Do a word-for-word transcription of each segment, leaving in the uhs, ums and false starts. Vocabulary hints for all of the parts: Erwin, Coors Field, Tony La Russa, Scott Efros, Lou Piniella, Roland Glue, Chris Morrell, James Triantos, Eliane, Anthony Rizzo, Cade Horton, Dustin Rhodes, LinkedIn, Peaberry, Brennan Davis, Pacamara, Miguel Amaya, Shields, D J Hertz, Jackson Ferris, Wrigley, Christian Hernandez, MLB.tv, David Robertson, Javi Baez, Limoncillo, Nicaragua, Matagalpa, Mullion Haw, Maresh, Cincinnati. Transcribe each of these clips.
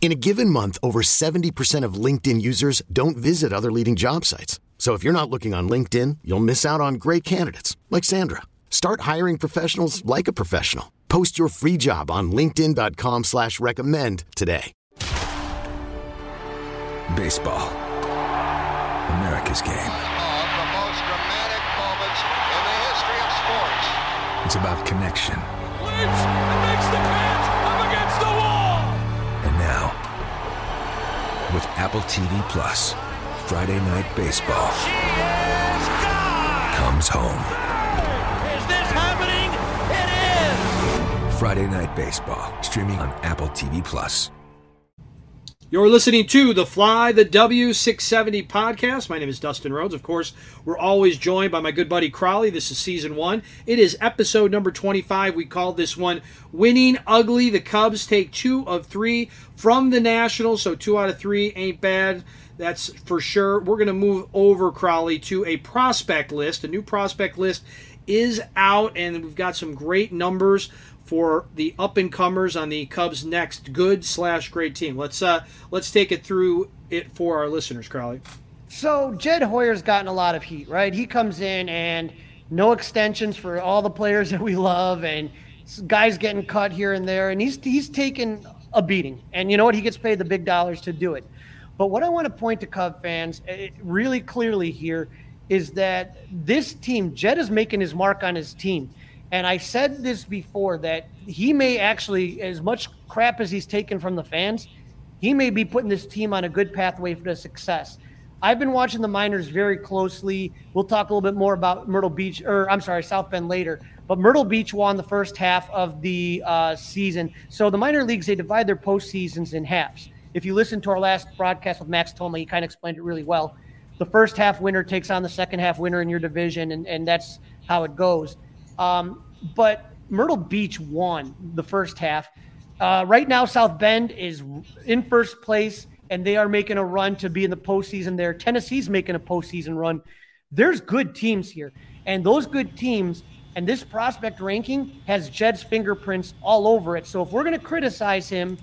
In a given month, over seventy percent of LinkedIn users don't visit other leading job sites. So if you're not looking on LinkedIn, you'll miss out on great candidates like Sandra. Start hiring professionals like a professional. Post your free job on linkedin dot com slash recommend today. Baseball, America's game. One of the most dramatic moments in the history of sports. It's about connection. Lynch makes the catch. I'm against the wall. Now, with Apple T V Plus, Friday Night Baseball comes home. Is this happening? It is! Friday Night Baseball, streaming on Apple T V Plus. You're listening to the Fly the W six seventy podcast. My name is Dustin Rhodes. Of course, we're always joined by my good buddy Crowley. This is season one. It is episode number twenty-five. We called this one Winning Ugly. The Cubs take two of three from the Nationals, so two out of three ain't bad. That's for sure. We're going to move over, Crowley, to a prospect list. A new prospect list is out, and we've got some great numbers for the up-and-comers on the Cubs' next good slash great team. Let's uh, let's take it through it for our listeners, Crowley. So Jed Hoyer's gotten a lot of heat, right? He comes in and no extensions for all the players that we love, and guys getting cut here and there, and he's he's taken a beating. And you know what? He gets paid the big dollars to do it. But what I want to point to Cub fans really clearly here is that this team, Jed is making his mark on his team. And I said this before, that he may actually, as much crap as he's taken from the fans, he may be putting this team on a good pathway for success. I've been watching the minors very closely. We'll talk a little bit more about Myrtle Beach, or I'm sorry, South Bend later. But Myrtle Beach won the first half of the uh, season. So the minor leagues, they divide their postseasons in halves. If you listen to our last broadcast with Max Tolman, he kind of explained it really well. The first half winner takes on the second half winner in your division, and, and that's how it goes. Um, but Myrtle Beach won the first half. Uh, right now, South Bend is in first place, and they are making a run to be in the postseason there. Tennessee's making a postseason run. There's good teams here, and those good teams and this prospect ranking has Jed's fingerprints all over it. So if we're going to criticize him,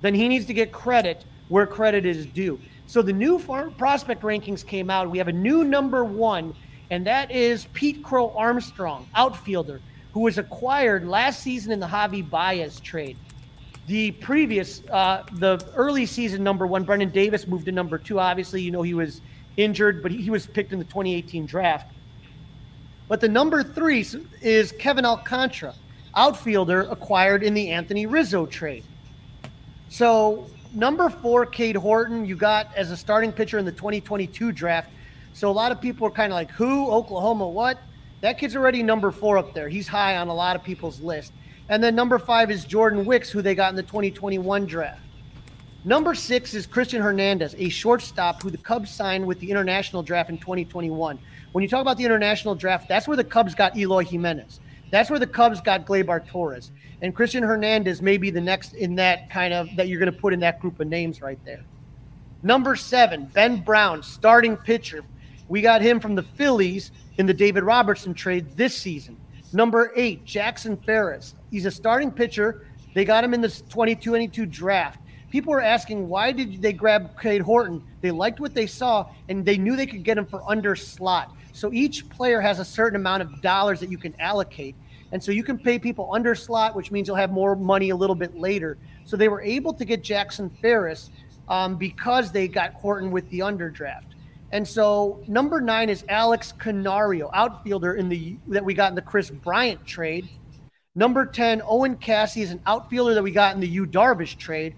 then he needs to get credit where credit is due. So the new prospect rankings came out. We have a new number one, and that is Pete Crow Armstrong, outfielder, who was acquired last season in the Javi Baez trade. The previous, uh, the early season number one, Brendan Davis moved to number two. Obviously, you know, he was injured, but he, he was picked in the twenty eighteen draft. But the number three is Kevin Alcantara, outfielder acquired in the Anthony Rizzo trade. So number four, Cade Horton, you got as a starting pitcher in the twenty twenty-two draft. So a lot of people are kind of like, who? Oklahoma, what? That kid's already number four up there. He's high on a lot of people's list. And then number five is Jordan Wicks, who they got in the twenty twenty-one draft. Number six is Christian Hernandez, a shortstop who the Cubs signed with the international draft in twenty twenty-one. When you talk about the international draft, that's where the Cubs got Eloy Jimenez. That's where the Cubs got Gleyber Torres. And Christian Hernandez may be the next in that kind of, that you're going to put in that group of names right there. Number seven, Ben Brown, starting pitcher. We got him from the Phillies in the David Robertson trade this season. Number eight, Jackson Ferris. He's a starting pitcher. They got him in the twenty twenty-two draft. People were asking, why did they grab Cade Horton? They liked what they saw, and they knew they could get him for under slot. So each player has a certain amount of dollars that you can allocate. And so you can pay people under slot, which means you'll have more money a little bit later. So they were able to get Jackson Ferris um, because they got Horton with the under draft. And so number nine is Alex Canario, outfielder in the that we got in the Chris Bryant trade. Number ten, Owen Cassie is an outfielder that we got in the Yu Darvish trade.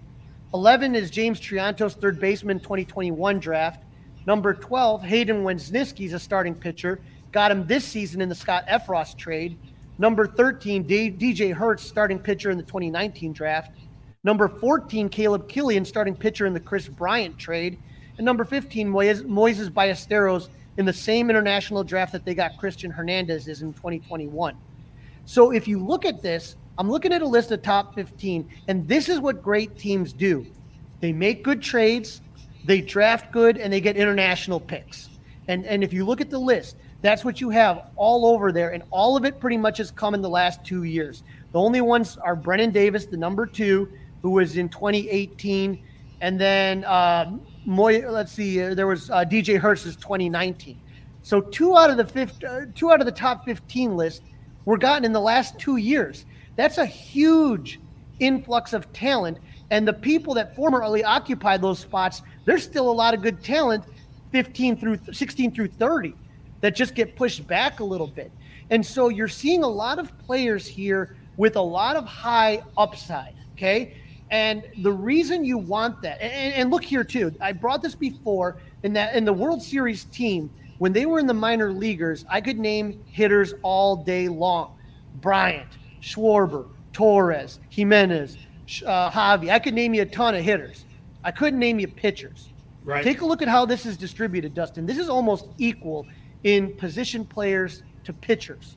eleven is James Triantos, third baseman, twenty twenty-one draft. Number twelve, Hayden Wenzinski is a starting pitcher. Got him this season in the Scott Efros trade. Number thirteen, D J Hertz, starting pitcher in the twenty nineteen draft. Number fourteen, Caleb Killian, starting pitcher in the Chris Bryant trade. And number fifteen, Moises Ballesteros, in the same international draft that they got Christian Hernandez is in twenty twenty-one. So if you look at this, I'm looking at a list of top fifteen, and this is what great teams do. They make good trades, they draft good, and they get international picks. And, and if you look at the list, that's what you have all over there, and all of it pretty much has come in the last two years. The only ones are Brennan Davis, the number two, who was in twenty eighteen, and then uh, Moy, let's see, uh, there was uh, D J Hurst's twenty nineteen. So two out of the fifth, uh, two out of the top fifteen list were gotten in the last two years. That's a huge influx of talent, and the people that formerly occupied those spots, there's still a lot of good talent, fifteen through sixteen through thirty, that just get pushed back a little bit. And so you're seeing a lot of players here with a lot of high upside, okay? And the reason you want that, and, and look here too, I brought this before, in that in the World Series team, when they were in the minor leaguers, I could name hitters all day long. Bryant, Schwarber, Torres, Jimenez, uh, Javi. I could name you a ton of hitters. I couldn't name you pitchers. Right. Take a look at how this is distributed, Dustin. This is almost equal in position players to pitchers.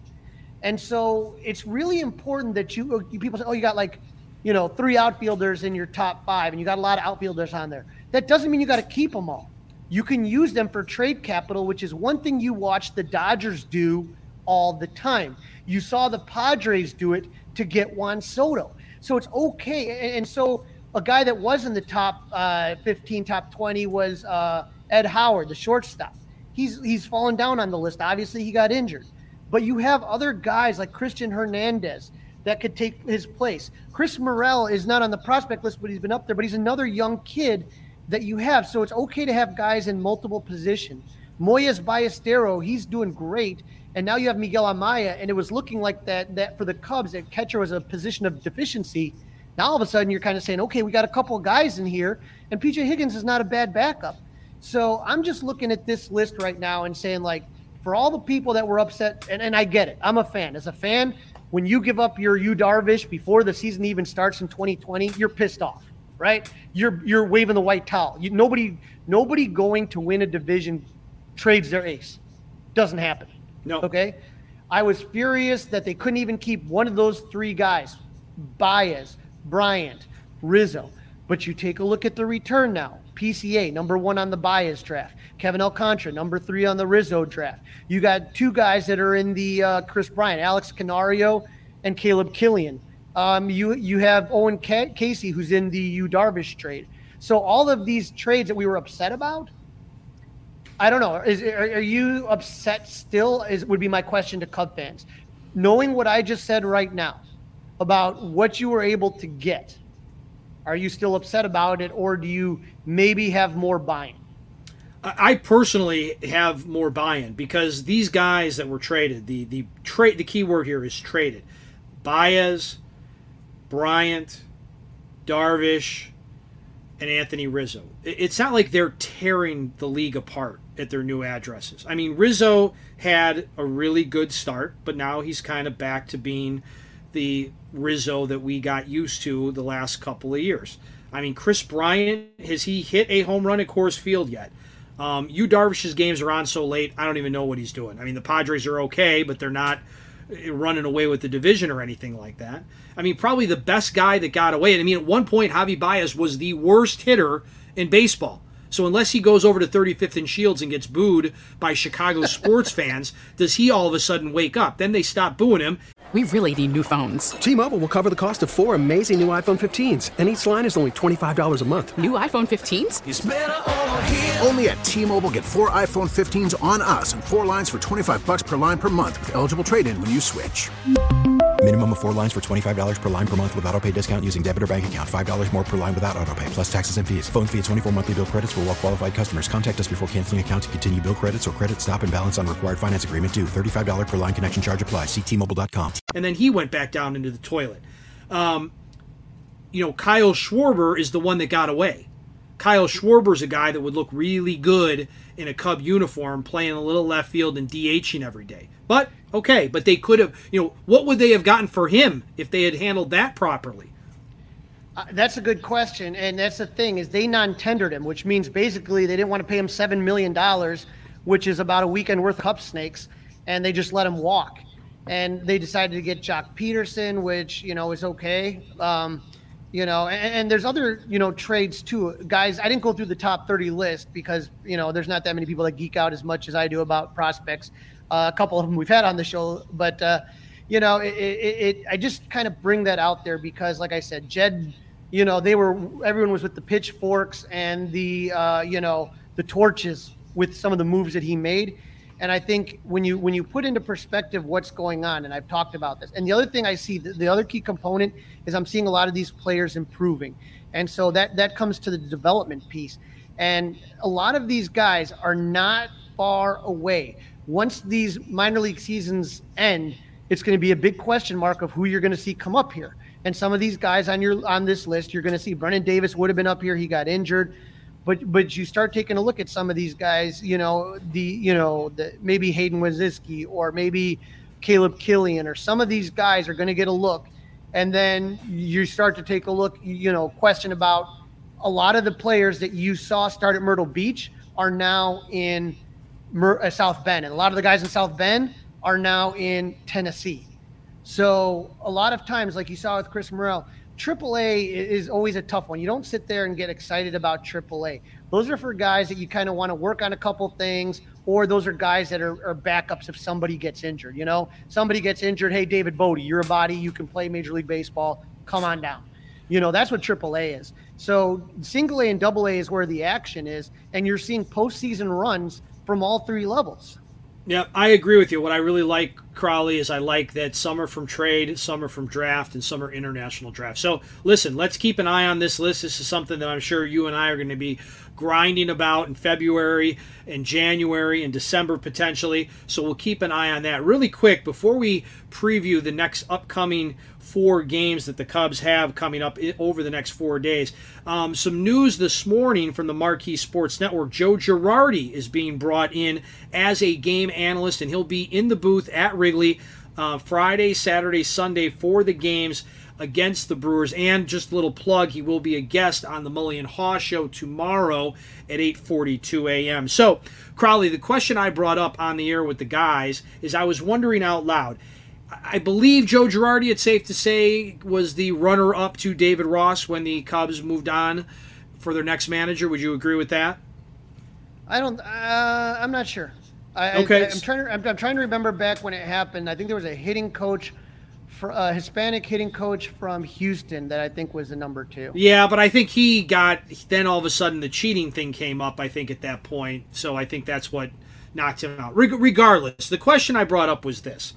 And so it's really important that you, people say, oh, you got like, you know, three outfielders in your top five, and you got a lot of outfielders on there. That doesn't mean you got to keep them all. You can use them for trade capital, which is one thing you watch the Dodgers do all the time. You saw the Padres do it to get Juan Soto. So it's okay. And so a guy that was in the top uh, fifteen, top twenty was uh, Ed Howard, the shortstop. He's he's fallen down on the list. Obviously, he got injured. But you have other guys like Christian Hernandez that could take his place. Chris Morrell is not on the prospect list, but he's been up there. But he's another young kid that you have. So it's okay to have guys in multiple positions. Moises Ballesteros, he's doing great. And now you have Miguel Amaya, and it was looking like that that for the Cubs, that catcher was a position of deficiency. Now all of a sudden you're kind of saying, okay, we got a couple of guys in here, and P J Higgins is not a bad backup. So I'm just looking at this list right now and saying, like, for all the people that were upset, and, and I get it. I'm a fan. As a fan, when you give up your Yu Darvish before the season even starts in twenty twenty, you're pissed off, right? You're you're waving the white towel. You, nobody nobody going to win a division trades their ace. Doesn't happen. No. Okay. I was furious that they couldn't even keep one of those three guys, Baez, Bryant, Rizzo. But you take a look at the return now. P C A, number one on the Baez draft. Kevin Alcantara, number three on the Rizzo draft. You got two guys that are in the uh, Chris Bryant, Alex Canario and Caleb Killian. Um, you you have Owen Cassie, who's in the Yu Darvish trade. So all of these trades that we were upset about, I don't know. Is, are, are you upset still? Is would be my question to Cub fans. Knowing what I just said right now about what you were able to get, are you still upset about it, or do you maybe have more buy-in? I personally have more buy-in because these guys that were traded, the the trade, the key word here is traded. Baez, Bryant, Darvish, and Anthony Rizzo. It's not like they're tearing the league apart at their new addresses. I mean, Rizzo had a really good start, but now he's kind of back to being the Rizzo that we got used to the last couple of years. I mean, Chris Bryant, has he hit a home run at Coors Field yet? Um, Yu Darvish's games are on so late, I don't even know what he's doing. I mean, the Padres are okay, but they're not running away with the division or anything like that. I mean, probably the best guy that got away. And I mean, at one point, Javi Baez was the worst hitter in baseball. So unless he goes over to thirty-fifth and Shields and gets booed by Chicago sports fans, does he all of a sudden wake up? Then they stop booing him. We really need new phones. T-Mobile will cover the cost of four amazing new iPhone fifteens, and each line is only twenty-five dollars a month. New iPhone fifteens? It's better over here. Only at T-Mobile, get four iPhone fifteens on us and four lines for twenty-five dollars per line per month with eligible trade-in when you switch. Minimum of four lines for twenty-five dollars per line per month with autopay discount using debit or bank account. five dollars more per line without autopay, plus taxes and fees. Phone fee at twenty-four monthly bill credits for well-qualified customers. Contact us before canceling account to continue bill credits or credit stop and balance on required finance agreement due. thirty-five dollars per line connection charge applies. See T Mobile dot com. And then he went back down into the toilet. Um, you know, Kyle Schwarber is the one that got away. Kyle Schwarber's a guy that would look really good in a Cub uniform playing a little left field and DHing every day. But, okay, but they could have, you know, what would they have gotten for him if they had handled that properly? Uh, that's a good question, and that's the thing, is they non-tendered him, which means basically they didn't want to pay him seven million dollars, which is about a weekend worth of Cub snakes, and they just let him walk. And they decided to get Jock Peterson, which, you know, is okay. Um, you know, and, and there's other, you know, trades too. Guys, I didn't go through the top thirty list because, you know, there's not that many people that geek out as much as I do about prospects. Uh, a couple of them we've had on the show, but, uh, you know, it, it, it, I just kind of bring that out there because, like I said, Jed, you know, they were, everyone was with the pitchforks and the, uh, you know, the torches with some of the moves that he made. And I think when you, when you put into perspective what's going on, and I've talked about this, and the other thing I see, the, the other key component is I'm seeing a lot of these players improving. And so that, that comes to the development piece. And a lot of these guys are not far away. Once these minor league seasons end, it's going to be a big question mark of who you're going to see come up here. And some of these guys on your on this list, you're going to see Brennan Davis would have been up here. He got injured. But but you start taking a look at some of these guys, you know, the you know, the, maybe Hayden Wenzinski or maybe Caleb Killian, or some of these guys are going to get a look. And then you start to take a look, you know, question about a lot of the players that you saw start at Myrtle Beach are now in South Bend, and a lot of the guys in South Bend are now in Tennessee. So a lot of times, like you saw with Chris Morrell, triple A is always a tough one. You don't sit there and get excited about triple A. Those are for guys that you kind of want to work on a couple things, or those are guys that are, are backups if somebody gets injured. You know, somebody gets injured, hey, David Bodie, you're a body, you can play Major League Baseball, come on down. You know, that's what triple A is. So single A and double A is where the action is, and you're seeing postseason runs from all three levels. Yeah, I agree with you. What I really like, Crowley, is I like that some are from trade, some are from draft, and some are international draft. So, listen, let's keep an eye on this list. This is something that I'm sure you and I are going to be grinding about in February and January and December potentially. So we'll keep an eye on that. Really quick, before we preview the next upcoming four games that the Cubs have coming up over the next four days. Um, some news this morning from the Marquee Sports Network. Joe Girardi is being brought in as a game analyst, and he'll be in the booth at Wrigley uh, Friday, Saturday, Sunday for the games against the Brewers. And just a little plug, he will be a guest on the Mullion Haw Show tomorrow at eight forty-two a m So, Crowley, the question I brought up on the air with the guys is I was wondering out loud, I believe Joe Girardi, it's safe to say, was the runner-up to David Ross when the Cubs moved on for their next manager. Would you agree with that? I don't. Uh, I'm not sure. I, okay. I, I'm trying to. I'm, I'm trying to remember back when it happened. I think there was a hitting coach, for, a Hispanic hitting coach from Houston that I think was the number two. Yeah, but I think he got. Then all of a sudden the cheating thing came up. I think at that point. So I think that's what knocked him out. Re- regardless, the question I brought up was this.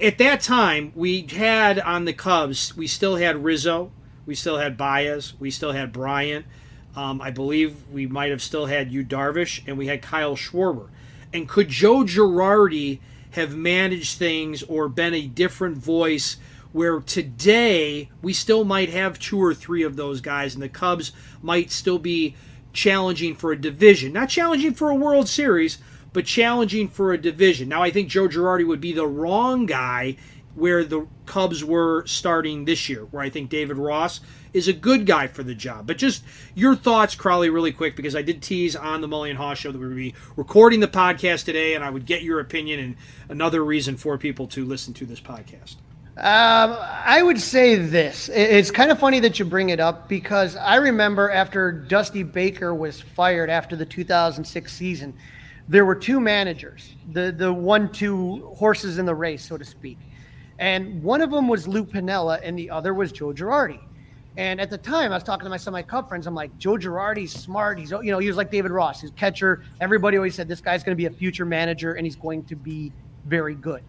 At that time, we had on the Cubs, we still had Rizzo, we still had Baez, we still had Bryant. Um, I believe we might have still had Yu Darvish, and we had Kyle Schwarber. And could Joe Girardi have managed things or been a different voice where today we still might have two or three of those guys, and the Cubs might still be challenging for a division, not challenging for a World Series, but challenging for a division. Now, I think Joe Girardi would be the wrong guy where the Cubs were starting this year, where I think David Ross is a good guy for the job. But just your thoughts, Crowley, really quick, because I did tease on the Mullion Haw Show that we would be recording the podcast today, and I would get your opinion and another reason for people to listen to this podcast. Um, I would say this. It's kind of funny that you bring it up because I remember after Dusty Baker was fired after the two thousand six season, there were two managers, the the one, two horses in the race, so to speak. And one of them was Lou Piniella and the other was Joe Girardi. And at the time, I was talking to my, some of my Cub friends. I'm like, Joe Girardi's smart. He's, you know, he was like David Ross, he's a catcher. Everybody always said this guy's going to be a future manager and he's going to be very good.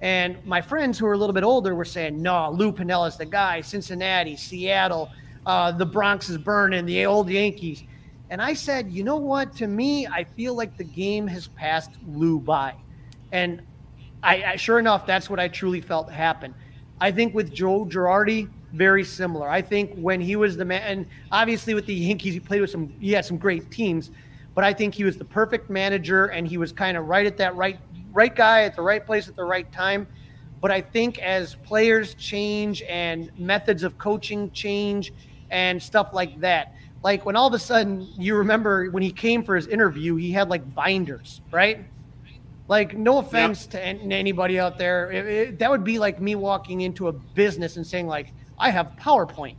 And my friends who are a little bit older were saying, no, Lou Piniella's the guy, Cincinnati, Seattle, uh, the Bronx is burning, the old Yankees. And I said, you know what? To me, I feel like the game has passed Lou by. And I, I sure enough, that's what I truly felt happened. I think with Joe Girardi, very similar. I think when he was the man, and obviously with the Yankees, he played with some, he had some great teams, but I think he was the perfect manager, and he was kind of right at that right, right guy at the right place at the right time. But I think as players change and methods of coaching change and stuff like that, like when all of a sudden you remember when he came for his interview, he had like binders, right? Like, no offense yeah. to an- anybody out there. It, it, that would be like me walking into a business and saying like, I have PowerPoint.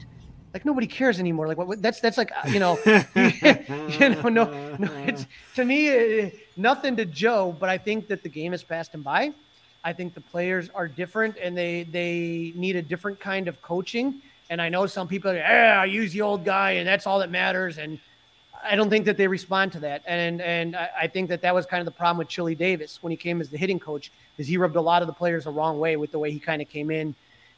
Like, nobody cares anymore. Like, what, that's, that's like, you know, you know, no, no, it's, to me, it, nothing to Joe, but I think that the game has passed him by. I think the players are different, and they, they need a different kind of coaching. And I know some people are, eh, I use the old guy and that's all that matters. And I don't think that they respond to that. And, and I, I think that that was kind of the problem with Chili Davis when he came as the hitting coach, is he rubbed a lot of the players the wrong way with the way he kind of came in.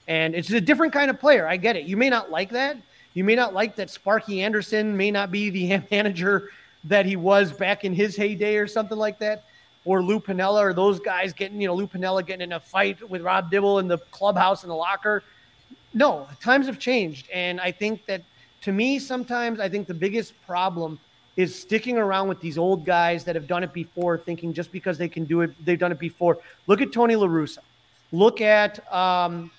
And it's a different kind of player. I get it. You may not like that. You may not like that Sparky Anderson may not be the manager that he was back in his heyday or something like that. Or Lou Piniella, or those guys getting, you know, Lou Piniella getting in a fight with Rob Dibble in the clubhouse in the locker. No, times have changed. And I think that, to me, sometimes I think the biggest problem is sticking around with these old guys that have done it before, thinking just because they can do it, they've done it before. Look at Tony La Russa. Look at um,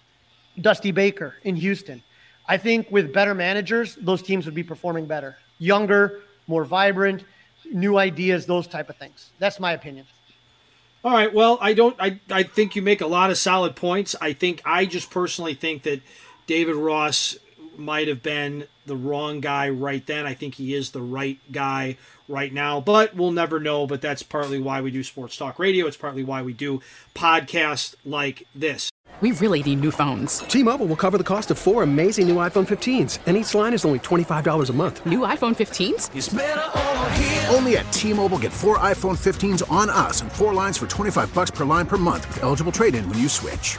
Dusty Baker in Houston. I think with better managers, those teams would be performing better. Younger, more vibrant, new ideas, those type of things. That's my opinion. All right. Well, I don't. I, I think you make a lot of solid points. I think I just personally think that David Ross might have been the wrong guy right then. I think he is the right guy right now, but we'll never know. But that's partly why we do sports talk radio. It's partly why we do podcasts like this. We really need new phones. T-Mobile will cover the cost of four amazing new iPhone fifteens, and each line is only twenty-five dollars a month. New iPhone fifteens? It's better over here. Only at T-Mobile, get four iPhone fifteens on us and four lines for twenty-five dollars per line per month with eligible trade-in when you switch.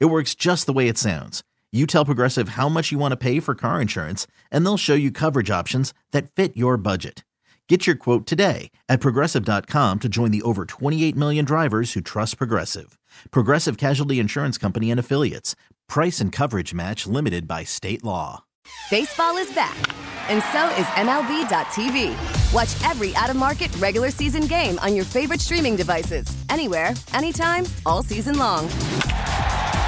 It works just the way it sounds. You tell Progressive how much you want to pay for car insurance, and they'll show you coverage options that fit your budget. Get your quote today at Progressive dot com to join the over twenty-eight million drivers who trust Progressive. Progressive Casualty Insurance Company and Affiliates. Price and coverage match limited by state law. Baseball is back, and so is M L B dot T V. Watch every out-of-market regular season game on your favorite streaming devices. Anywhere, anytime, all season long.